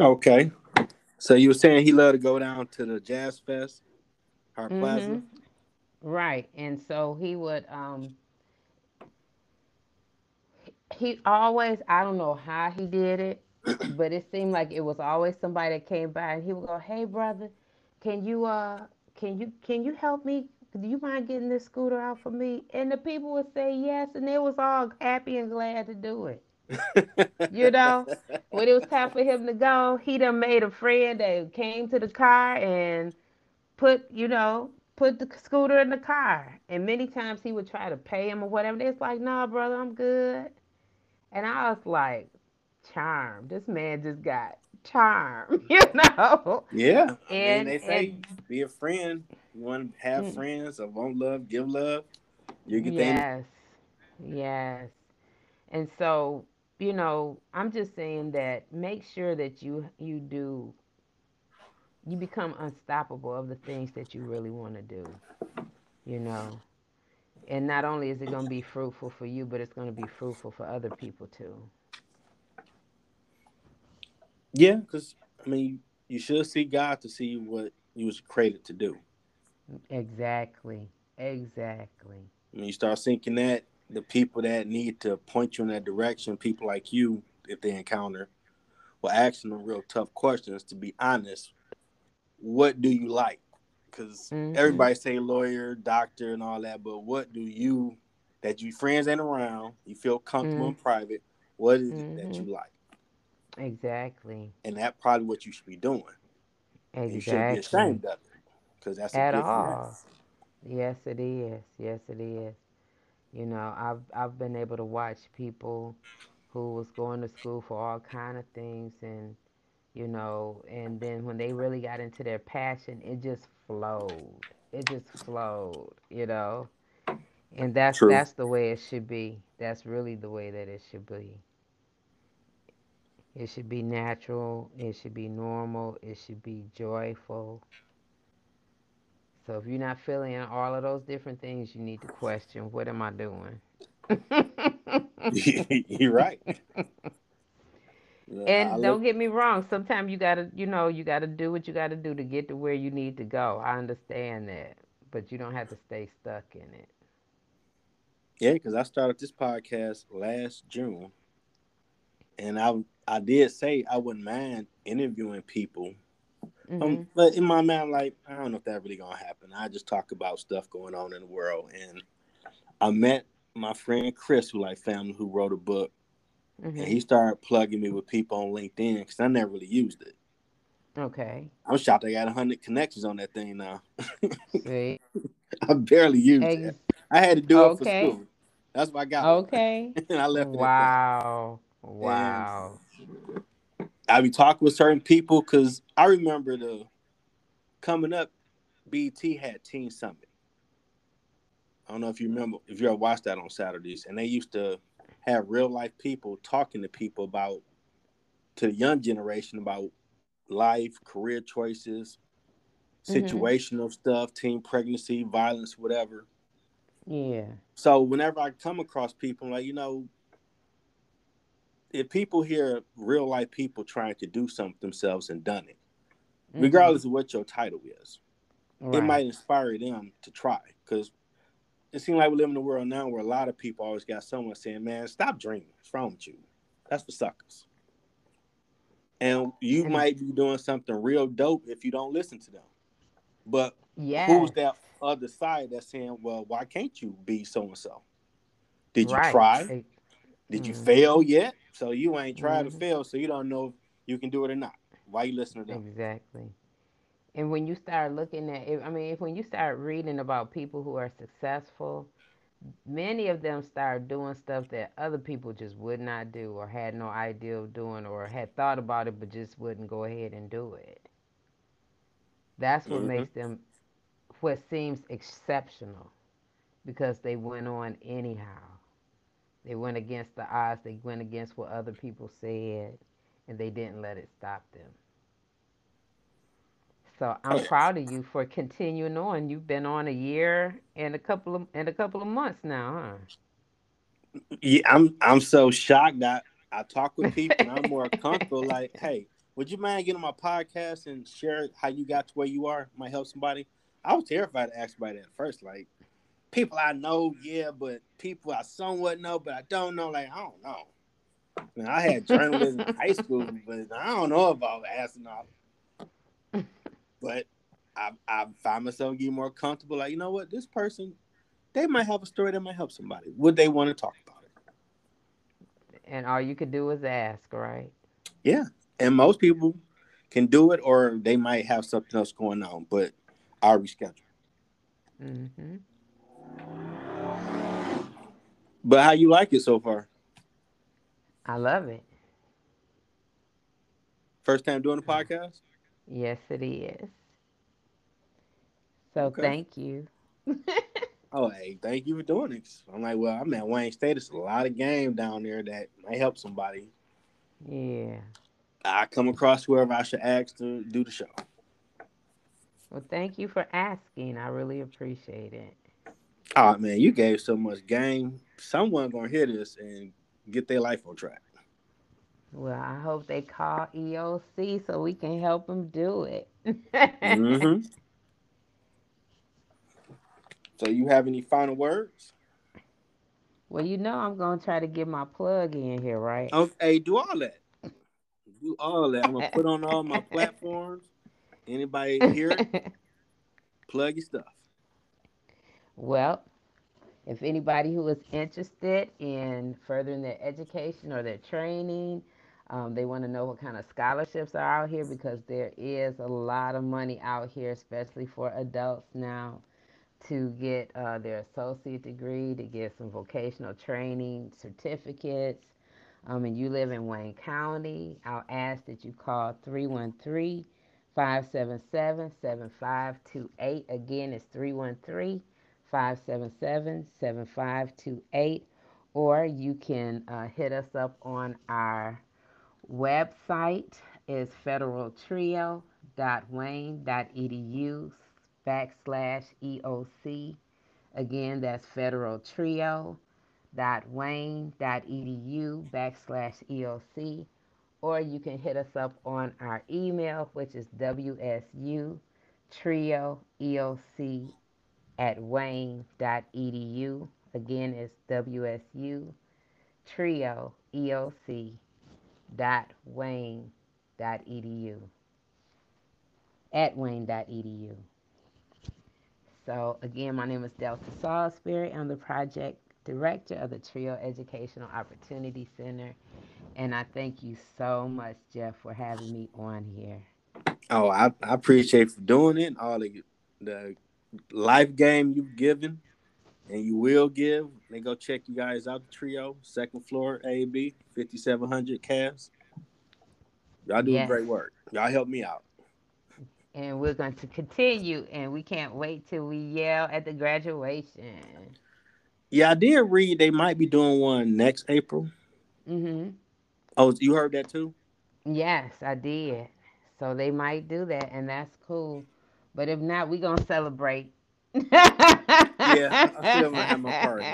Okay. So you were saying he loved to go down to the Jazz Fest, our plaza? Right. And so he would, he always, I don't know how he did it, but it seemed like it was always somebody that came by and he would go, "Hey brother, can you help me? Do you mind getting this scooter out for me?" And the people would say yes, and they was all happy and glad to do it. You know, when it was time for him to go, he done made a friend that came to the car and put the scooter in the car. And many times he would try to pay him or whatever. It's like, "Nah, brother, I'm good." And I was like, charmed. This man just got charmed, you know? Yeah. And they say, be a friend. You want to have friends, or want love, give love. You get that. Yes. And so, you know, I'm just saying that make sure that you become unstoppable of the things that you really want to do, you know. And not only is it going to be fruitful for you, but it's going to be fruitful for other people too. Yeah, because, I mean, you should see God to see what you was created to do. Exactly. When you start thinking that, the people that need to point you in that direction, people like you, if they encounter, will ask them real tough questions. To be honest, what do you like? Because everybody say lawyer, doctor, and all that, but what do you, that your friends ain't around, you feel comfortable in private, what is it that you like? Exactly. And that's probably what you should be doing. Exactly. You shouldn't be ashamed of it, because that's a difference. At all. Yes, it is. You know, I've been able to watch people who was going to school for all kind of things, and, you know, and then when they really got into their passion, it just flowed. You know, and that's the way it should be. That's really the way that it should be. It should be natural. It should be normal. It should be joyful. So if you're not feeling all of those different things, you need to question, what am I doing? You're right. And don't get me wrong. Sometimes you gotta do what you gotta do to get to where you need to go. I understand that, but you don't have to stay stuck in it. Yeah, because I started this podcast last June, and I did say I wouldn't mind interviewing people. But in my mind, like, I don't know if that really gonna happen. I just talk about stuff going on in the world. And I met my friend Chris, who like family, who wrote a book, and he started plugging me with people on LinkedIn because I never really used it. Okay. I'm shocked I got 100 connections on that thing now. See, I barely used it. I had to do it for school. That's why I got it. And I left it. Wow. And I be talking with certain people because I remember coming up, BET had Teen Summit. I don't know if you remember, if you ever watched that on Saturdays, and they used to have real life people talking to people about, to the young generation, about life, career choices, situational stuff, teen pregnancy, violence, whatever. Yeah. So whenever I come across people, I'm like, you know, if people hear real life people trying to do something themselves and done it, regardless of what your title is, it might inspire them to try. Because it seems like we live in a world now where a lot of people always got someone saying, "Man, stop dreaming. What's wrong with you? That's for suckers." And you might be doing something real dope if you don't listen to them. But who's that other side that's saying, "Well, why can't you be so-and-so? Did you try? Did you fail yet? So you ain't tried to fail, so you don't know if you can do it or not. Why you listening to them?" Exactly. And when you start looking at it, I mean, when you start reading about people who are successful, many of them start doing stuff that other people just would not do or had no idea of doing or had thought about it but just wouldn't go ahead and do it. That's what makes them what seems exceptional, because they went on anyhow. They went against the odds. They went against what other people said, and they didn't let it stop them. So I'm proud of you for continuing on. You've been on a year and a couple of months now, huh? Yeah, I'm so shocked that I talk with people and I'm more comfortable. Like, hey, would you mind getting on my podcast and share how you got to where you are? Might help somebody. I was terrified to ask somebody at first. Like, people I know, yeah, but people I somewhat know, but I don't know. Like, I don't know. Man, I had journalism in high school, but I don't know about astronaut. But I find myself getting more comfortable. Like, you know what? This person, they might have a story that might help somebody. Would they want to talk about it? And all you could do is ask, right? Yeah. And most people can do it, or they might have something else going on, but I'll reschedule. Mm-hmm. But how you like it so far? I love it. First time doing the podcast? Yes, it is. So okay. Thank you. Oh, hey, thank you for doing this. I'm like, well, I'm at Wayne State. There's a lot of game down there that might help somebody. Yeah. I come across whoever I should ask to do the show. Well, thank you for asking. I really appreciate it. Oh, man, you gave so much game. Someone going to hear this and get their life on track. Well, I hope they call EOC so we can help them do it. Mm-hmm. So you have any final words? Well, you know I'm going to try to get my plug in here, right? Okay, do all that. Do all that. I'm going to put on all my platforms. Anybody hear it? Plug your stuff. Well, if anybody who is interested in furthering their education or their training, they want to know what kind of scholarships are out here, because there is a lot of money out here, especially for adults now, to get their associate degree, to get some vocational training certificates. And you live in Wayne County, I'll ask that you call 313-577-7528. Again, it's 313-577-7528, or you can hit us up on our website. It's federaltrio.wayne.edu/EOC. Again, that's federaltrio.wayne.edu/EOC, or you can hit us up on our email, which is wsutrioeoc@wayne.edu. Again, it's wsutrioeoc.wayne.edu. @wayne.edu. So again, my name is Delta Salisbury. I'm the project director of the TRIO Educational Opportunity Center. And I thank you so much, Jeff, for having me on here. Oh, I appreciate you for doing it. All the life game you've given and you will give. They go check you guys out, the TRIO, second floor, AB, 5700 Cavs. Y'all doing great work. Y'all help me out. And we're going to continue, and we can't wait till we yell at the graduation. Yeah, I did read they might be doing one next April. Mm-hmm. Oh, you heard that too? Yes, I did. So they might do that, and that's cool. But if not, we're going to celebrate. Yeah, I'm still going to have my party.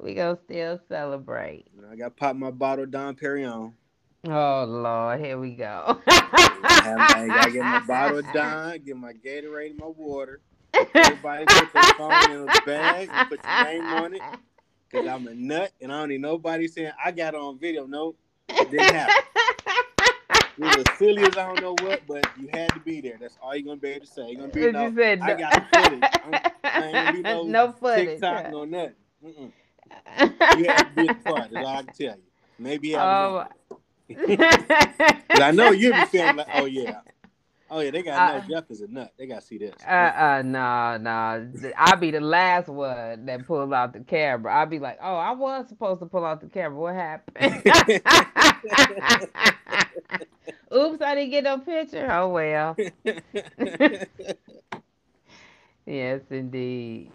We're going to still celebrate. I got to pop my bottle of Dom Perignon. Oh, Lord, here we go. I get my bottle of Don, get my Gatorade and my water. Everybody put their phone in a bag and put your name on it. Because I'm a nut and I don't need nobody saying, I got it on video. No, it didn't happen. We were silly as I don't know what, but you had to be there. That's all you're going to be able to say. You're going to be no, said no. I got footage. I ain't going to be no footage, TikTok, no nothing. Mm-mm. You had to be a part. That's all I can tell you. Maybe I was. I know you'd be feeling like, oh yeah, they gotta know Jeff is a nut. They gotta see this. No, I'll be the last one that pulls out the camera. I'll be like, oh, I was supposed to pull out the camera. What happened? Oops, I didn't get no picture. Oh well. Yes, indeed.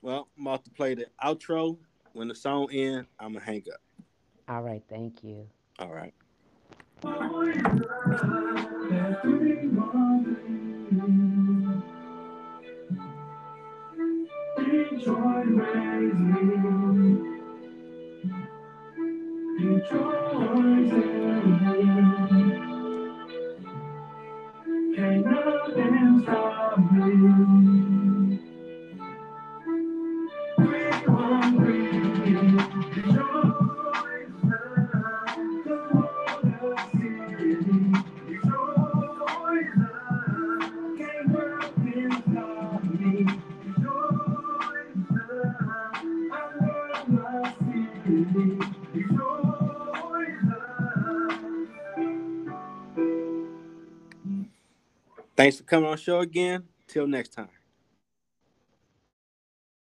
Well, I'm about to play the outro. When the song ends, I'm gonna hang up. All right, thank you. All right. Detroit nothing from me. We won't be rejoiced now. Don't wanna see me rejoice now. Can't help it love me. Rejoice now. I love my city. Rejoice. Thanks for coming on the show again. Till next time.